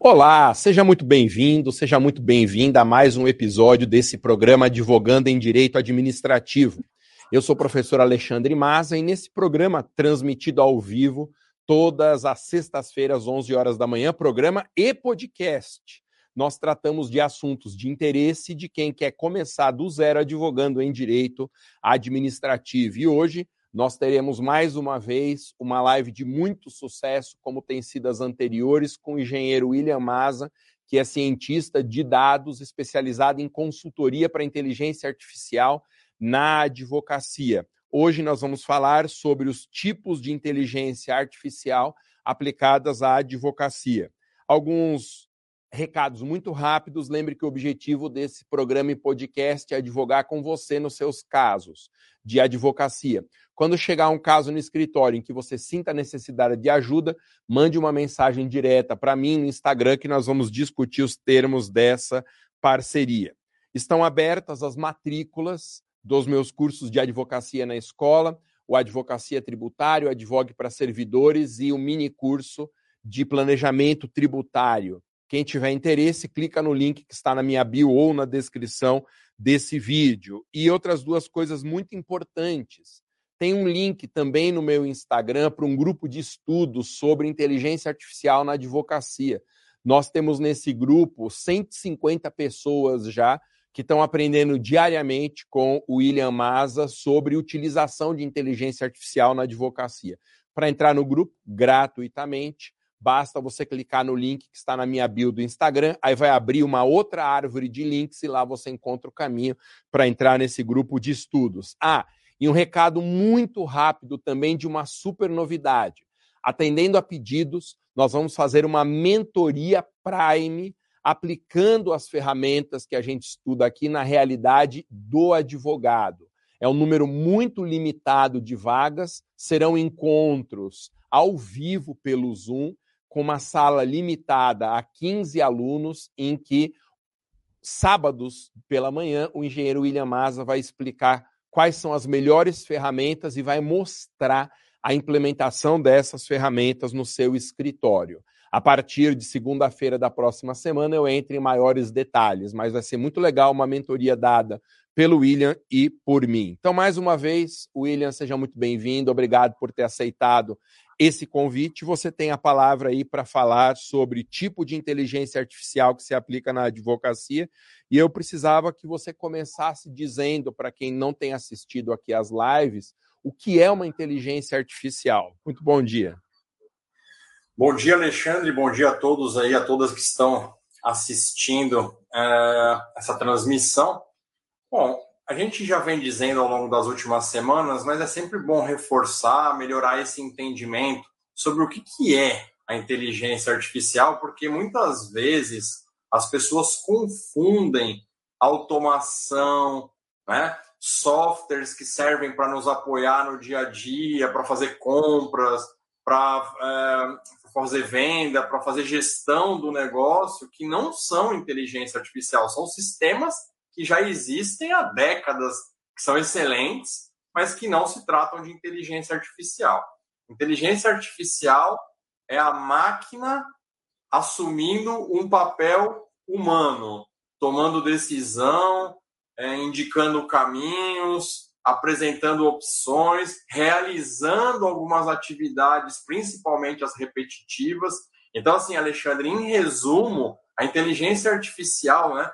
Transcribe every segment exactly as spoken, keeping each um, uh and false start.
Olá, seja muito bem-vindo, seja muito bem-vinda a mais um episódio desse programa Advogando em Direito Administrativo. Eu sou o professor Alexandre Maza e nesse programa transmitido ao vivo todas as sextas-feiras, onze horas da manhã, programa e podcast. Nós tratamos de assuntos de interesse de quem quer começar do zero advogando em direito administrativo. E hoje nós teremos mais uma vez uma live de muito sucesso, como tem sido as anteriores, com o engenheiro William Mazza, que é cientista de dados especializado em consultoria para inteligência artificial na advocacia. Hoje nós vamos falar sobre os tipos de inteligência artificial aplicadas à advocacia. Alguns recados muito rápidos. Lembre que o objetivo desse programa e podcast é advogar com você nos seus casos de advocacia. Quando chegar um caso no escritório em que você sinta a necessidade de ajuda, mande uma mensagem direta para mim no Instagram que nós vamos discutir os termos dessa parceria. Estão abertas as matrículas dos meus cursos de advocacia na escola, o Advocacia Tributária, o Advogue para Servidores e o mini curso de Planejamento Tributário. Quem tiver interesse, clica no link que está na minha bio ou na descrição desse vídeo. E outras duas coisas muito importantes. Tem um link também no meu Instagram para um grupo de estudos sobre inteligência artificial na advocacia. Nós temos nesse grupo cento e cinquenta pessoas já que estão aprendendo diariamente com o William Mazza sobre utilização de inteligência artificial na advocacia. Para entrar no grupo gratuitamente, basta você clicar no link que está na minha bio do Instagram, aí vai abrir uma outra árvore de links e lá você encontra o caminho para entrar nesse grupo de estudos. Ah, e um recado muito rápido também de uma super novidade. Atendendo a pedidos, nós vamos fazer uma mentoria Prime aplicando as ferramentas que a gente estuda aqui na realidade do advogado. É um número muito limitado de vagas, serão encontros ao vivo pelo Zoom, com uma sala limitada a quinze alunos, em que, sábados pela manhã, o engenheiro William Mazza vai explicar quais são as melhores ferramentas e vai mostrar a implementação dessas ferramentas no seu escritório. A partir de segunda-feira da próxima semana, eu entro em maiores detalhes, mas vai ser muito legal uma mentoria dada pelo William e por mim. Então, mais uma vez, William, seja muito bem-vindo, obrigado por ter aceitado esse convite. Você tem a palavra aí para falar sobre tipo de inteligência artificial que se aplica na advocacia e eu precisava que você começasse dizendo para quem não tem assistido aqui às lives o que é uma inteligência artificial. Muito bom dia. Bom dia, Alexandre, bom dia a todos aí, a todas que estão assistindo uh, essa transmissão. Bom, a gente já vem dizendo ao longo das últimas semanas, mas é sempre bom reforçar, melhorar esse entendimento sobre o que que é a inteligência artificial, porque muitas vezes as pessoas confundem automação, né? Softwares que servem para nos apoiar no dia a dia, para fazer compras, para é, fazer venda, para fazer gestão do negócio, que não são inteligência artificial, são sistemas que já existem há décadas, que são excelentes, mas que não se tratam de inteligência artificial. Inteligência artificial é a máquina assumindo um papel humano, tomando decisão, é, indicando caminhos, apresentando opções, realizando algumas atividades, principalmente as repetitivas. Então, assim, Alexandre, em resumo, a inteligência artificial, né?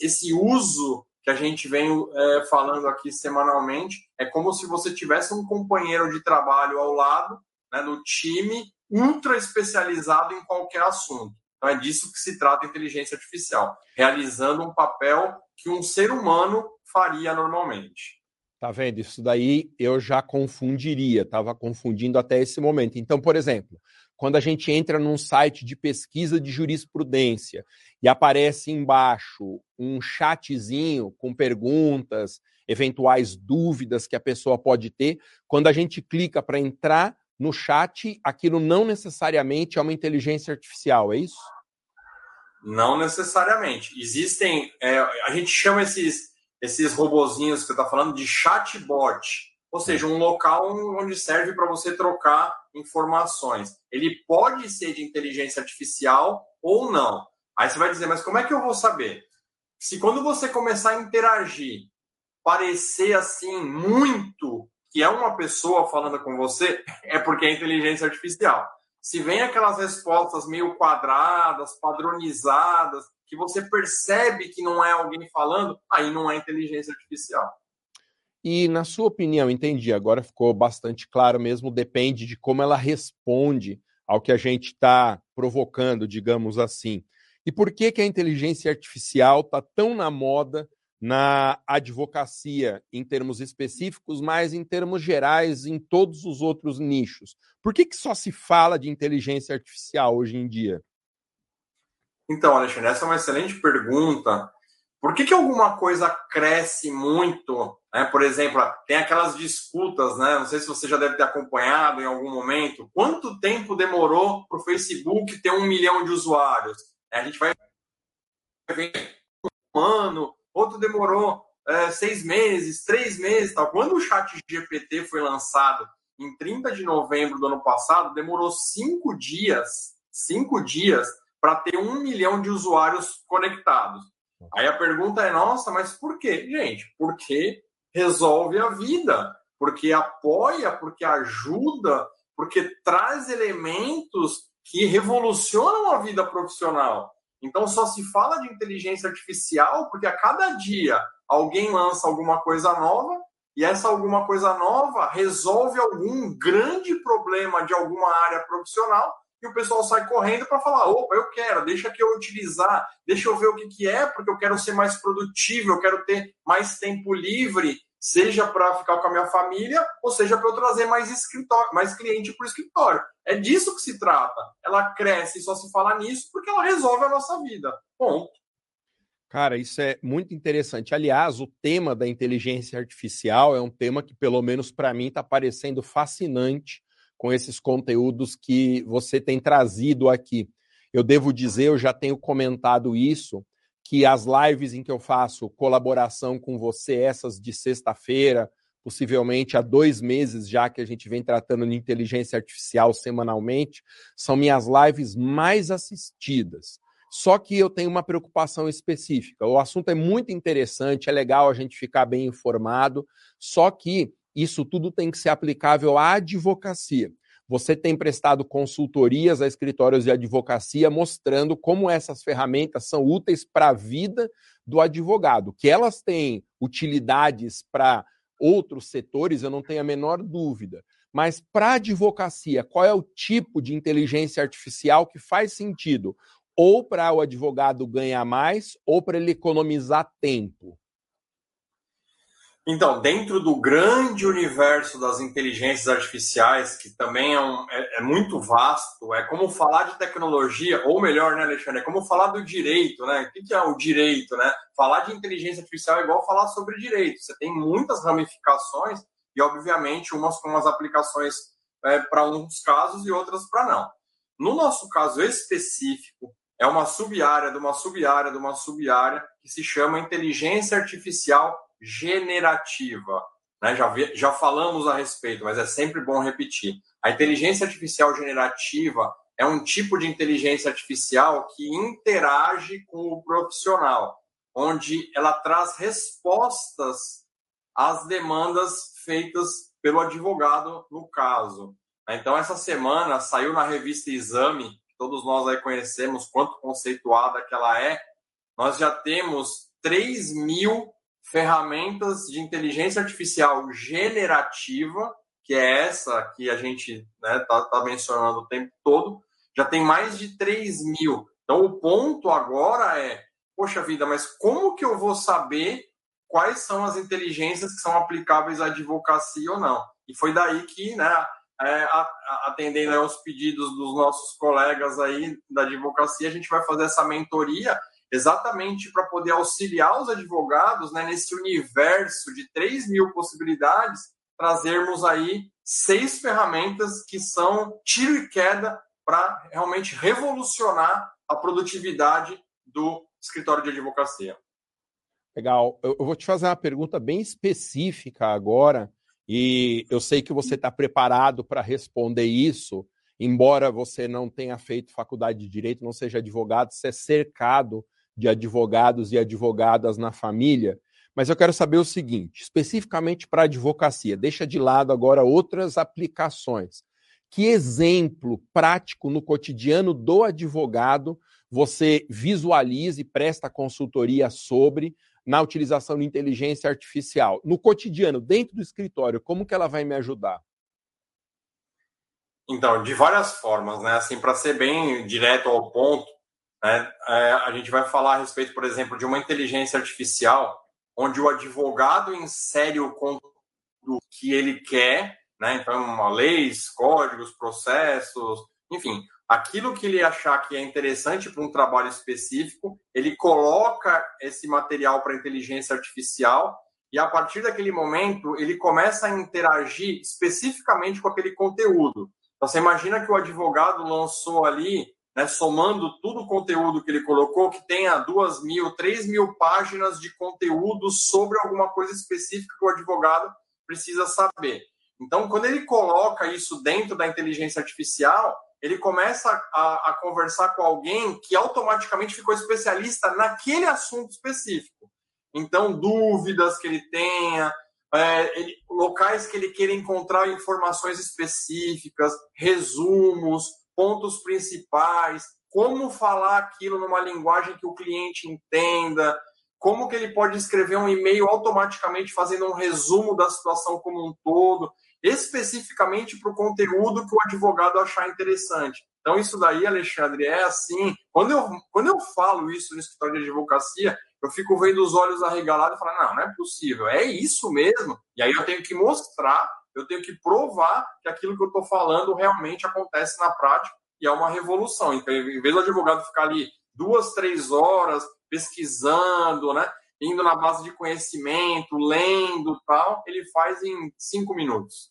Esse uso que a gente vem é, falando aqui semanalmente é como se você tivesse um companheiro de trabalho ao lado, né, no time, ultra especializado em qualquer assunto. Então é disso que se trata a inteligência artificial, realizando um papel que um ser humano faria normalmente. Tá vendo? Isso daí eu já confundiria, estava confundindo até esse momento. Então, por exemplo, quando a gente entra num site de pesquisa de jurisprudência e aparece embaixo um chatzinho com perguntas, eventuais dúvidas que a pessoa pode ter, quando a gente clica para entrar no chat, aquilo não necessariamente é uma inteligência artificial, é isso? Não necessariamente. Existem, é, a gente chama esses, esses robozinhos que você está falando de chatbot, ou seja, um local onde serve para você trocar informações. Ele pode ser de inteligência artificial ou não. Aí você vai dizer, mas como é que eu vou saber? Se quando você começar a interagir, parecer assim muito que é uma pessoa falando com você, é porque é inteligência artificial. Se vem aquelas respostas meio quadradas, padronizadas, que você percebe que não é alguém falando, aí não é inteligência artificial. E, na sua opinião, entendi, agora ficou bastante claro mesmo, depende de como ela responde ao que a gente está provocando, digamos assim. E por que que a inteligência artificial está tão na moda na advocacia, em termos específicos, mas em termos gerais, em todos os outros nichos? Por que que só se fala de inteligência artificial hoje em dia? Então, Alexandre, essa é uma excelente pergunta. Por que que alguma coisa cresce muito, né? Por exemplo, tem aquelas disputas, né? Não sei se você já deve ter acompanhado em algum momento. Quanto tempo demorou para o Facebook ter um milhão de usuários? A gente vai ver um ano, outro demorou é, seis meses, três meses. Tal. Quando o ChatGPT foi lançado em trinta de novembro do ano passado, demorou cinco dias, cinco dias para ter um milhão de usuários conectados. Aí a pergunta é, nossa, mas por quê? Gente, porque resolve a vida, porque apoia, porque ajuda, porque traz elementos que revolucionam a vida profissional. Então só se fala de inteligência artificial porque a cada dia alguém lança alguma coisa nova e essa alguma coisa nova resolve algum grande problema de alguma área profissional e o pessoal sai correndo para falar, opa, eu quero, deixa que eu utilizar, deixa eu ver o que, que é, porque eu quero ser mais produtivo, eu quero ter mais tempo livre, seja para ficar com a minha família, ou seja para eu trazer mais, escritório, mais cliente para o escritório. É disso que se trata. Ela cresce e só se fala nisso porque ela resolve a nossa vida. Ponto. Cara, isso é muito interessante. Aliás, o tema da inteligência artificial é um tema que, pelo menos para mim, está parecendo fascinante com esses conteúdos que você tem trazido aqui. Eu devo dizer, eu já tenho comentado isso, que as lives em que eu faço colaboração com você, essas de sexta-feira, possivelmente há dois meses já que a gente vem tratando de inteligência artificial semanalmente, são minhas lives mais assistidas. Só que eu tenho uma preocupação específica. O assunto é muito interessante, é legal a gente ficar bem informado, só que isso tudo tem que ser aplicável à advocacia. Você tem prestado consultorias a escritórios de advocacia mostrando como essas ferramentas são úteis para a vida do advogado, que elas têm utilidades para outros setores, eu não tenho a menor dúvida. Mas para a advocacia, qual é o tipo de inteligência artificial que faz sentido? Ou para o advogado ganhar mais, ou para ele economizar tempo? Então, dentro do grande universo das inteligências artificiais, que também é, um, é, é muito vasto, é como falar de tecnologia, ou melhor, né, Alexandre, é como falar do direito, né? O que que é o direito, né? Falar de inteligência artificial é igual falar sobre direito. Você tem muitas ramificações e, obviamente, umas com umas aplicações é, para uns casos e outras para não. No nosso caso específico, é uma sub-área de uma sub-área de uma sub-área que se chama inteligência artificial generativa, né? já, vi, já falamos a respeito, mas é sempre bom repetir. A inteligência artificial generativa é um tipo de inteligência artificial que interage com o profissional, onde ela traz respostas às demandas feitas pelo advogado no caso. Então, essa semana saiu na revista Exame, que todos nós aí conhecemos, quanto conceituada que ela é. Nós já temos três mil ferramentas de inteligência artificial generativa, que é essa que a gente né, tá, tá mencionando o tempo todo, já tem mais de três mil. Então, o ponto agora é, poxa vida, mas como que eu vou saber quais são as inteligências que são aplicáveis à advocacia ou não? E foi daí que, né, atendendo aos pedidos dos nossos colegas aí da advocacia, a gente vai fazer essa mentoria exatamente para poder auxiliar os advogados, né, nesse universo de três mil possibilidades, trazermos aí seis ferramentas que são tiro e queda para realmente revolucionar a produtividade do escritório de advocacia. Legal. Eu vou te fazer uma pergunta bem específica agora, E eu sei que você está preparado para responder isso, embora você não tenha feito faculdade de Direito, não seja advogado, você é cercado de advogados e advogadas na família. Mas eu quero saber o seguinte, especificamente para a advocacia, deixa de lado agora outras aplicações. Que exemplo prático no cotidiano do advogado você visualiza e presta consultoria sobre na utilização de inteligência artificial? No cotidiano, dentro do escritório, como que ela vai me ajudar? Então, de várias formas, né? Assim, para ser bem direto ao ponto, né? É, a gente vai falar a respeito, por exemplo, de uma inteligência artificial onde o advogado insere o conteúdo que ele quer, né? Então, leis, códigos, processos, enfim, aquilo que ele achar que é interessante para um trabalho específico, ele coloca esse material para a inteligência artificial e, a partir daquele momento, ele começa a interagir especificamente com aquele conteúdo. Então, você imagina que o advogado lançou ali, né, somando todo o conteúdo que ele colocou, que tenha duas mil, três mil páginas de conteúdo sobre alguma coisa específica que o advogado precisa saber. Então, quando ele coloca isso dentro da inteligência artificial, ele começa a, a conversar com alguém que automaticamente ficou especialista naquele assunto específico. Então, dúvidas que ele tenha, é, ele, locais que ele queira encontrar informações específicas, resumos, pontos principais, como falar aquilo numa linguagem que o cliente entenda, como que ele pode escrever um e-mail automaticamente fazendo um resumo da situação como um todo, especificamente para o conteúdo que o advogado achar interessante. Então, isso daí, Alexandre, é assim. Quando eu, quando eu falo isso no escritório de advocacia, eu fico vendo os olhos arregalados e falando, não, não é possível, é isso mesmo. E aí eu tenho que mostrar, eu tenho que provar que aquilo que eu estou falando realmente acontece na prática e é uma revolução. Então, em vez do advogado ficar ali duas, três horas pesquisando, né, indo na base de conhecimento, lendo e tal, ele faz em cinco minutos.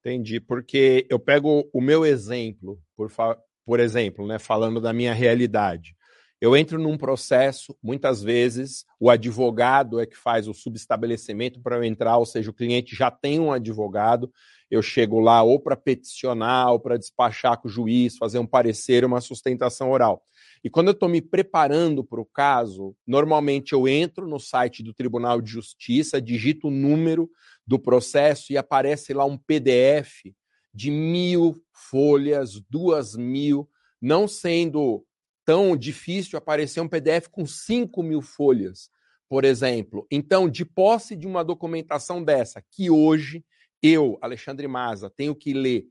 Entendi, porque eu pego o meu exemplo, por, fa... por exemplo, né, falando da minha realidade. Eu entro num processo, muitas vezes, o advogado é que faz o subestabelecimento para eu entrar, ou seja, o cliente já tem um advogado, eu chego lá ou para peticionar, ou para despachar com o juiz, fazer um parecer, uma sustentação oral. E quando eu estou me preparando para o caso, normalmente eu entro no site do Tribunal de Justiça, digito o número do processo e aparece lá um P D F de mil folhas, duas mil, não sendo tão difícil aparecer um P D F com cinco mil folhas, por exemplo. Então, de posse de uma documentação dessa, que hoje eu, Alexandre Maza, tenho que ler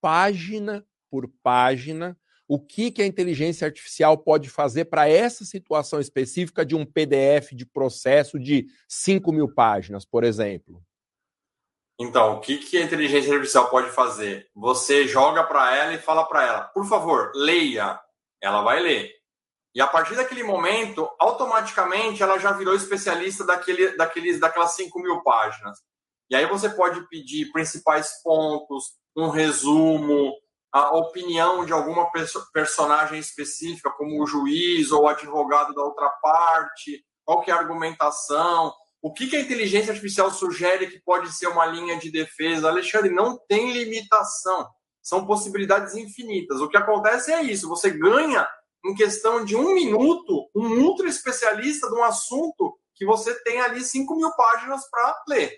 página por página, o que, que a inteligência artificial pode fazer para essa situação específica de um P D F de processo de cinco mil páginas, por exemplo? Então, o que, que a inteligência artificial pode fazer? Você joga para ela e fala para ela, por favor, leia. Ela vai ler. E a partir daquele momento, automaticamente, ela já virou especialista daquele, daqueles, daquelas cinco mil páginas. E aí você pode pedir principais pontos, um resumo, a opinião de alguma personagem específica, como o juiz ou o advogado da outra parte, qual que é a argumentação, o que, que a inteligência artificial sugere que pode ser uma linha de defesa. Alexandre, não tem limitação, são possibilidades infinitas. O que acontece é isso, você ganha, em questão de um minuto, um ultra especialista de um assunto que você tem ali cinco mil páginas para ler.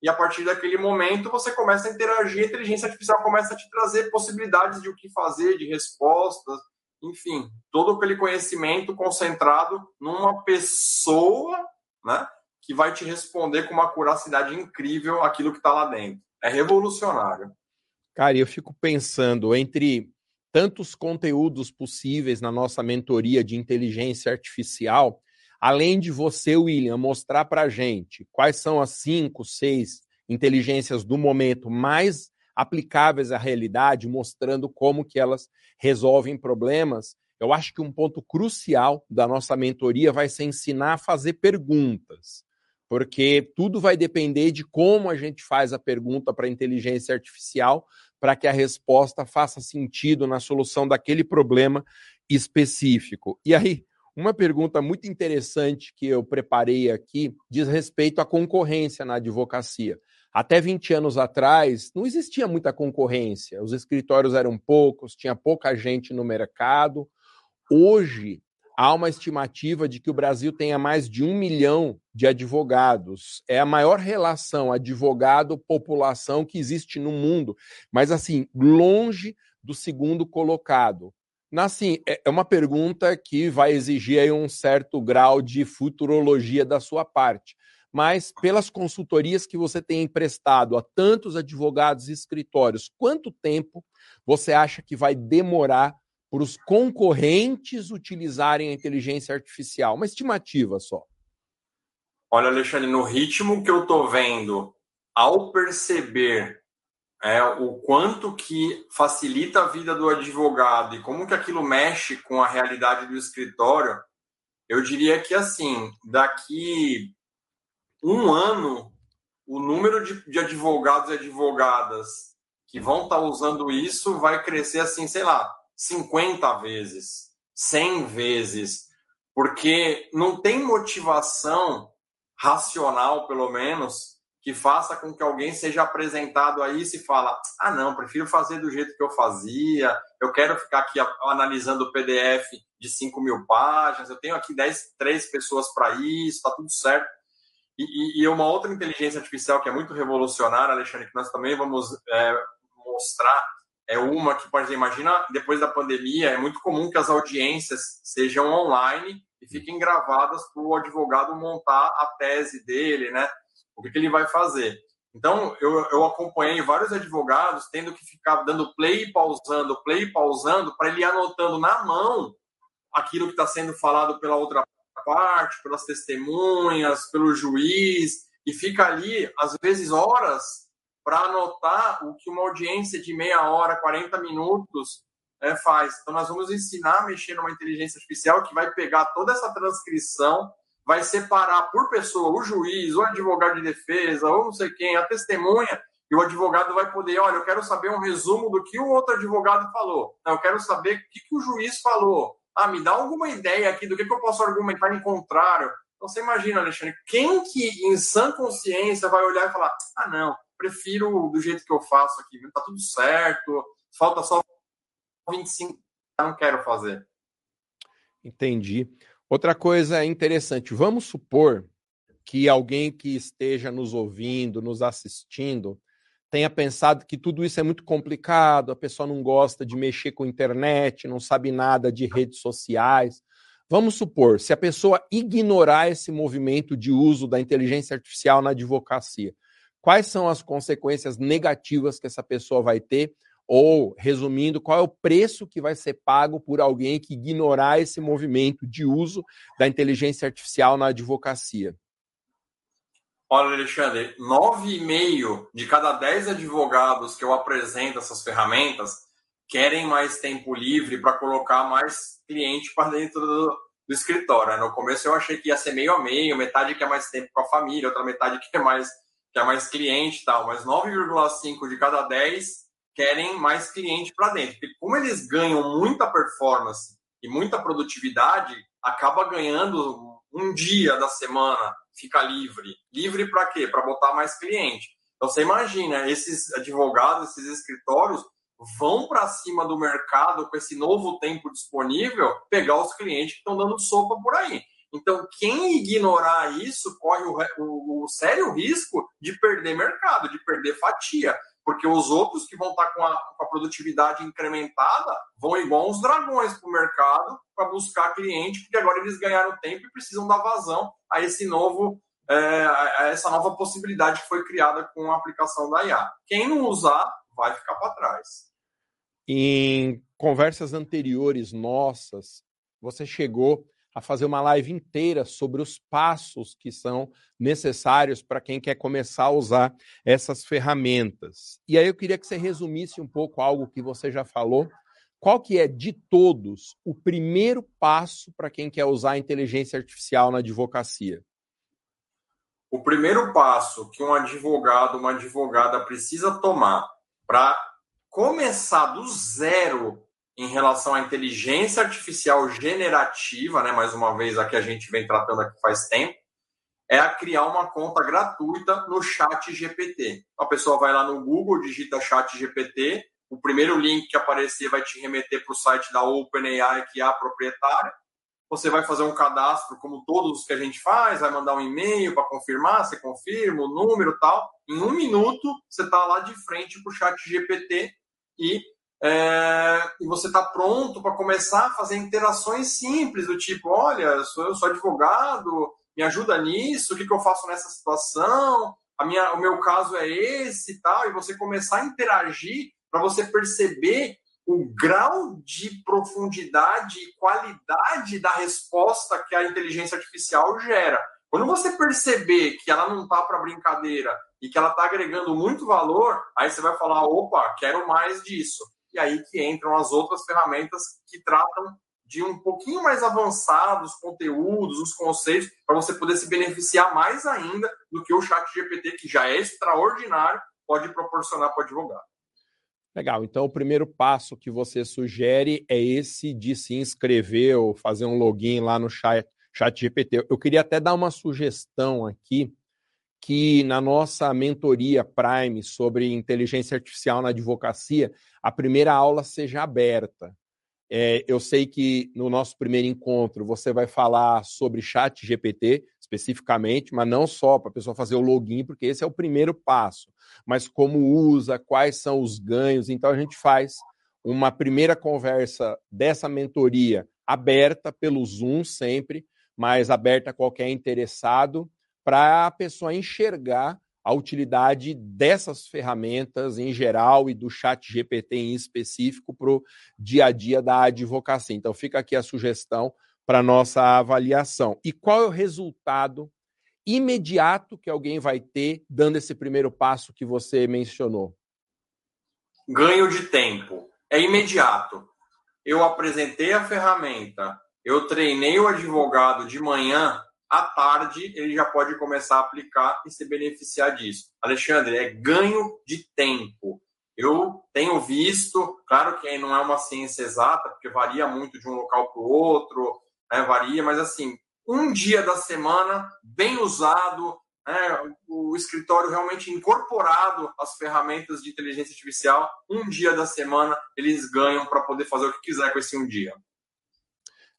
E a partir daquele momento você começa a interagir, a inteligência artificial começa a te trazer possibilidades de o que fazer, de respostas, enfim, todo aquele conhecimento concentrado numa pessoa, né, que vai te responder com uma curacidade incrível aquilo que está lá dentro. É revolucionário. Cara, eu fico pensando, entre tantos conteúdos possíveis na nossa mentoria de inteligência artificial, além de você, William, mostrar para a gente quais são as cinco, seis inteligências do momento mais aplicáveis à realidade, mostrando como que elas resolvem problemas, eu acho que um ponto crucial da nossa mentoria vai ser ensinar a fazer perguntas, porque tudo vai depender de como a gente faz a pergunta para a inteligência artificial para que a resposta faça sentido na solução daquele problema específico. E aí, uma pergunta muito interessante que eu preparei aqui diz respeito à concorrência na advocacia. Até vinte anos atrás, não existia muita concorrência, os escritórios eram poucos, tinha pouca gente no mercado. Hoje, há uma estimativa de que o Brasil tenha mais de um milhão de advogados. É a maior relação advogado-população que existe no mundo, mas, assim, longe do segundo colocado. Assim, é uma pergunta que vai exigir aí um certo grau de futurologia da sua parte. Mas pelas consultorias que você tem emprestado a tantos advogados e escritórios, quanto tempo você acha que vai demorar para os concorrentes utilizarem a inteligência artificial? Uma estimativa só. Olha, Alexandre, no ritmo que eu estou vendo, ao perceber é, o quanto que facilita a vida do advogado e como que aquilo mexe com a realidade do escritório, eu diria que, assim, daqui um ano, o número de, de advogados e advogadas que vão estar usando isso vai crescer, assim, sei lá, cinquenta vezes, cem vezes, porque não tem motivação racional, pelo menos, que faça com que alguém seja apresentado a isso e fala, ah, não, prefiro fazer do jeito que eu fazia, eu quero ficar aqui analisando o P D F de cinco mil páginas, eu tenho aqui dez, três pessoas para isso, tá tudo certo. E, e uma outra inteligência artificial que é muito revolucionária, Alexandre, que nós também vamos é, mostrar, é uma que, por exemplo, imagina, depois da pandemia, é muito comum que as audiências sejam online e fiquem gravadas para o advogado montar a tese dele, né? O que, que ele vai fazer. Então, eu, eu acompanhei vários advogados tendo que ficar dando play e pausando, play e pausando, para ele ir anotando na mão aquilo que está sendo falado pela outra parte. parte, pelas testemunhas, pelo juiz, e fica ali, às vezes, horas para anotar o que uma audiência de meia hora, quarenta minutos é, faz. Então, nós vamos ensinar a mexer numa inteligência artificial que vai pegar toda essa transcrição, vai separar por pessoa o juiz, o advogado de defesa, ou não sei quem, a testemunha, e o advogado vai poder, olha, eu quero saber um resumo do que o outro advogado falou. Não, eu quero saber o que, que o juiz falou. Ah, me dá alguma ideia aqui do que, que eu posso argumentar em contrário. Então, você imagina, Alexandre, quem que em sã consciência vai olhar e falar, ah, não, prefiro do jeito que eu faço aqui, tá tudo certo, falta só vinte e cinco, não quero fazer. Entendi. Outra coisa interessante, vamos supor que alguém que esteja nos ouvindo, nos assistindo, tenha pensado que tudo isso é muito complicado, a pessoa não gosta de mexer com internet, não sabe nada de redes sociais. Vamos supor, se a pessoa ignorar esse movimento de uso da inteligência artificial na advocacia, quais são as consequências negativas que essa pessoa vai ter? Ou, resumindo, qual é o preço que vai ser pago por alguém que ignorar esse movimento de uso da inteligência artificial na advocacia? Olha, Alexandre, nove vírgula cinco de cada dez advogados que eu apresento essas ferramentas querem mais tempo livre para colocar mais cliente para dentro do, do escritório. No começo eu achei que ia ser meio a meio, metade quer mais tempo com a família, outra metade quer mais, quer mais cliente e tal. Mas nove vírgula cinco de cada dez querem mais cliente para dentro. Porque como eles ganham muita performance e muita produtividade, acaba ganhando um dia da semana, fica livre. Livre para quê? Para botar mais cliente. Então, você imagina, esses advogados, esses escritórios, vão para cima do mercado com esse novo tempo disponível, pegar os clientes que estão dando sopa por aí. Então, quem ignorar isso, corre o, o, o sério risco de perder mercado, de perder fatia, porque os outros que vão estar com a, com a produtividade incrementada vão igual uns dragões para o mercado para buscar cliente, porque agora eles ganharam tempo e precisam dar vazão a, esse novo, é, a essa nova possibilidade que foi criada com a aplicação da I A. Quem não usar vai ficar para trás. Em conversas anteriores nossas, você chegou a fazer uma live inteira sobre os passos que são necessários para quem quer começar a usar essas ferramentas. E aí eu queria que você resumisse um pouco algo que você já falou. Qual que é, de todos, o primeiro passo para quem quer usar a inteligência artificial na advocacia? O primeiro passo que um advogado, uma advogada precisa tomar para começar do zero em relação à inteligência artificial generativa, né, mais uma vez, a que a gente vem tratando aqui faz tempo, é a criar uma conta gratuita no ChatGPT. A pessoa vai lá no Google, digita ChatGPT, o primeiro link que aparecer vai te remeter para o site da OpenAI, que é a proprietária. Você vai fazer um cadastro, como todos os que a gente faz, vai mandar um e-mail para confirmar, você confirma o número e tal. Em um minuto, você está lá de frente para o ChatGPT e, é, e você está pronto para começar a fazer interações simples, do tipo, olha, eu sou, eu sou advogado, me ajuda nisso, o que, que eu faço nessa situação, a minha, o meu caso é esse e tal, e você começar a interagir para você perceber o grau de profundidade e qualidade da resposta que a inteligência artificial gera. Quando você perceber que ela não está para brincadeira e que ela está agregando muito valor, aí você vai falar, opa, quero mais disso. E aí que entram as outras ferramentas que tratam de um pouquinho mais avançados os conteúdos, os conceitos, para você poder se beneficiar mais ainda do que o ChatGPT, que já é extraordinário, pode proporcionar para o advogado. Legal, então o primeiro passo que você sugere é esse de se inscrever ou fazer um login lá no chat, ChatGPT. Eu queria até dar uma sugestão aqui, que na nossa mentoria Prime sobre inteligência artificial na advocacia, a primeira aula seja aberta. É, eu sei que no nosso primeiro encontro você vai falar sobre ChatGPT especificamente, mas não só para a pessoa fazer o login, porque esse é o primeiro passo, mas como usa, quais são os ganhos. Então a gente faz uma primeira conversa dessa mentoria aberta pelo Zoom sempre, mas aberta a qualquer interessado, para a pessoa enxergar a utilidade dessas ferramentas em geral e do ChatGPT em específico para o dia a dia da advocacia. Então fica aqui a sugestão para a nossa avaliação. E qual é o resultado imediato que alguém vai ter dando esse primeiro passo que você mencionou? Ganho de tempo. É imediato. Eu apresentei a ferramenta, eu treinei o advogado de manhã, à tarde ele já pode começar a aplicar e se beneficiar disso. Alexandre, é ganho de tempo. Eu tenho visto, claro que aí não é uma ciência exata, porque varia muito de um local para o outro, né, varia, mas assim, um dia da semana bem usado, né, o escritório realmente incorporado às ferramentas de inteligência artificial, um dia da semana eles ganham para poder fazer o que quiser com esse um dia.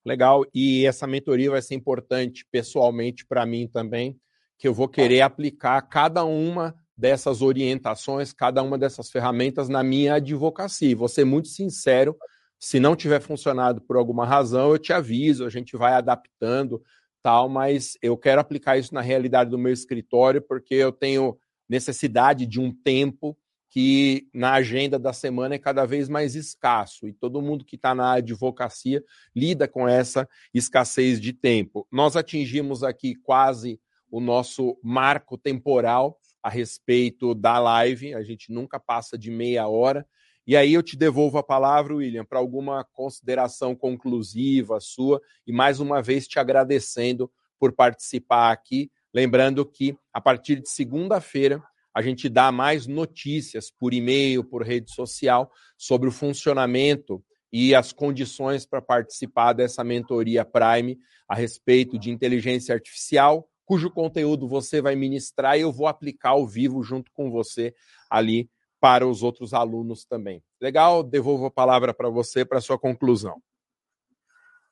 Legal, e essa mentoria vai ser importante pessoalmente para mim também, que eu vou querer aplicar cada uma dessas orientações, cada uma dessas ferramentas na minha advocacia. E vou ser muito sincero, se não tiver funcionado por alguma razão, eu te aviso, a gente vai adaptando, tal, mas eu quero aplicar isso na realidade do meu escritório, porque eu tenho necessidade de um tempo que na agenda da semana é cada vez mais escasso, e todo mundo que está na advocacia lida com essa escassez de tempo. Nós atingimos aqui quase o nosso marco temporal a respeito da live, a gente nunca passa de meia hora, e aí eu te devolvo a palavra, William, para alguma consideração conclusiva sua, e mais uma vez te agradecendo por participar aqui, lembrando que a partir de segunda-feira a gente dá mais notícias por e-mail, por rede social, sobre o funcionamento e as condições para participar dessa mentoria Prime a respeito de inteligência artificial, cujo conteúdo você vai ministrar e eu vou aplicar ao vivo junto com você ali para os outros alunos também. Legal? Devolvo a palavra para você para a sua conclusão.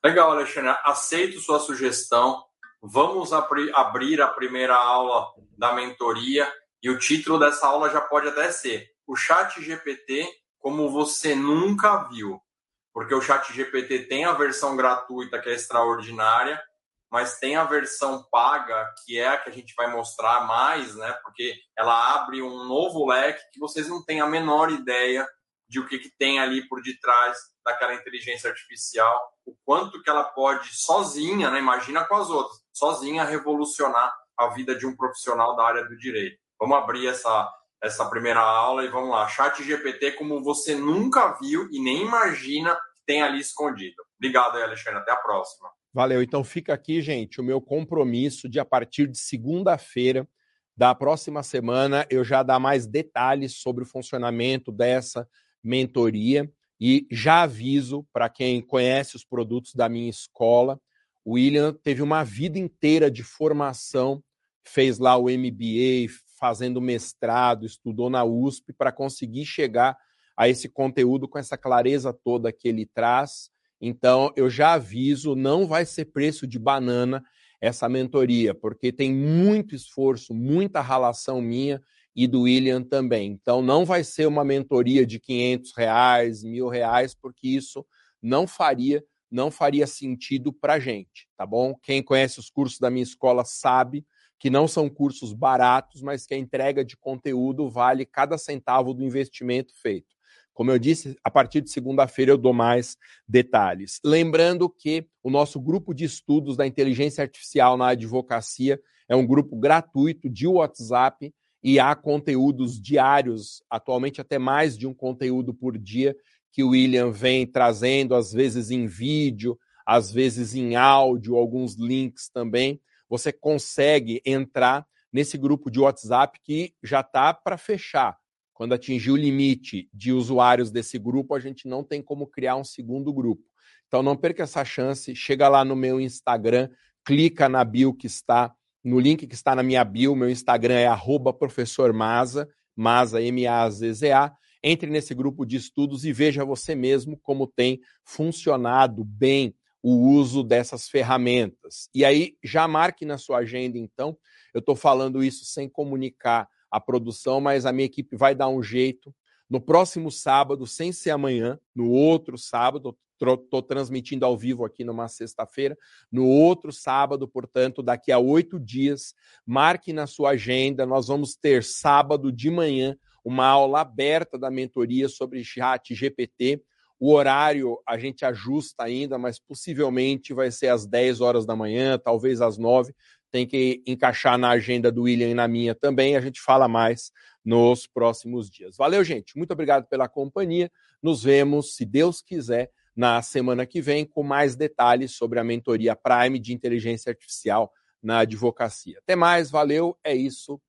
Legal, Alexandre. Aceito sua sugestão. Vamos abri- abrir a primeira aula da mentoria. E o título dessa aula já pode até ser o ChatGPT como você nunca viu. Porque o ChatGPT tem a versão gratuita, que é extraordinária, mas tem a versão paga, que é a que a gente vai mostrar mais, né? Porque ela abre um novo leque que vocês não têm a menor ideia de o que, que tem ali por detrás daquela inteligência artificial, o quanto que ela pode sozinha, né? Imagina com as outras, sozinha revolucionar a vida de um profissional da área do direito. Vamos abrir essa, essa primeira aula e vamos lá. ChatGPT como você nunca viu e nem imagina que tem ali escondido. Obrigado aí, Alexandre. Até a próxima. Valeu. Então fica aqui, gente, o meu compromisso de a partir de segunda-feira da próxima semana eu já dar mais detalhes sobre o funcionamento dessa mentoria e já aviso para quem conhece os produtos da minha escola, o William teve uma vida inteira de formação fez lá o M B A, fazendo mestrado, estudou na U S P para conseguir chegar a esse conteúdo com essa clareza toda que ele traz. Então, eu já aviso, não vai ser preço de banana essa mentoria, porque tem muito esforço, muita ralação minha e do William também. Então, não vai ser uma mentoria de quinhentos reais, mil reais, porque isso não faria, não faria sentido para a gente, tá bom? Quem conhece os cursos da minha escola sabe que não são cursos baratos, mas que a entrega de conteúdo vale cada centavo do investimento feito. Como eu disse, a partir de segunda-feira eu dou mais detalhes. Lembrando que o nosso grupo de estudos da inteligência artificial na advocacia é um grupo gratuito de WhatsApp e há conteúdos diários, atualmente até mais de um conteúdo por dia, que o William vem trazendo, às vezes em vídeo, às vezes em áudio, alguns links também. Você consegue entrar nesse grupo de WhatsApp que já está para fechar. Quando atingir o limite de usuários desse grupo, a gente não tem como criar um segundo grupo. Então, não perca essa chance. Chega lá no meu Instagram, clica na bio que está, no link que está na minha bio. Meu Instagram é arroba professor Mazza, Mazza, M A Z Z A. Entre nesse grupo de estudos e veja você mesmo como tem funcionado bem o uso dessas ferramentas. E aí, já marque na sua agenda, então. Eu estou falando isso sem comunicar a produção, mas a minha equipe vai dar um jeito. No próximo sábado, sem ser amanhã, no outro sábado, estou transmitindo ao vivo aqui numa sexta-feira, no outro sábado, portanto, daqui a oito dias, marque na sua agenda, nós vamos ter sábado de manhã uma aula aberta da mentoria sobre Chat G P T. O horário a gente ajusta ainda, mas possivelmente vai ser às dez horas da manhã, talvez às nove. Tem que encaixar na agenda do William e na minha também. A gente fala mais nos próximos dias. Valeu, gente. Muito obrigado pela companhia. Nos vemos, se Deus quiser, na semana que vem com mais detalhes sobre a mentoria Prime de Inteligência Artificial na Advocacia. Até mais, valeu, é isso.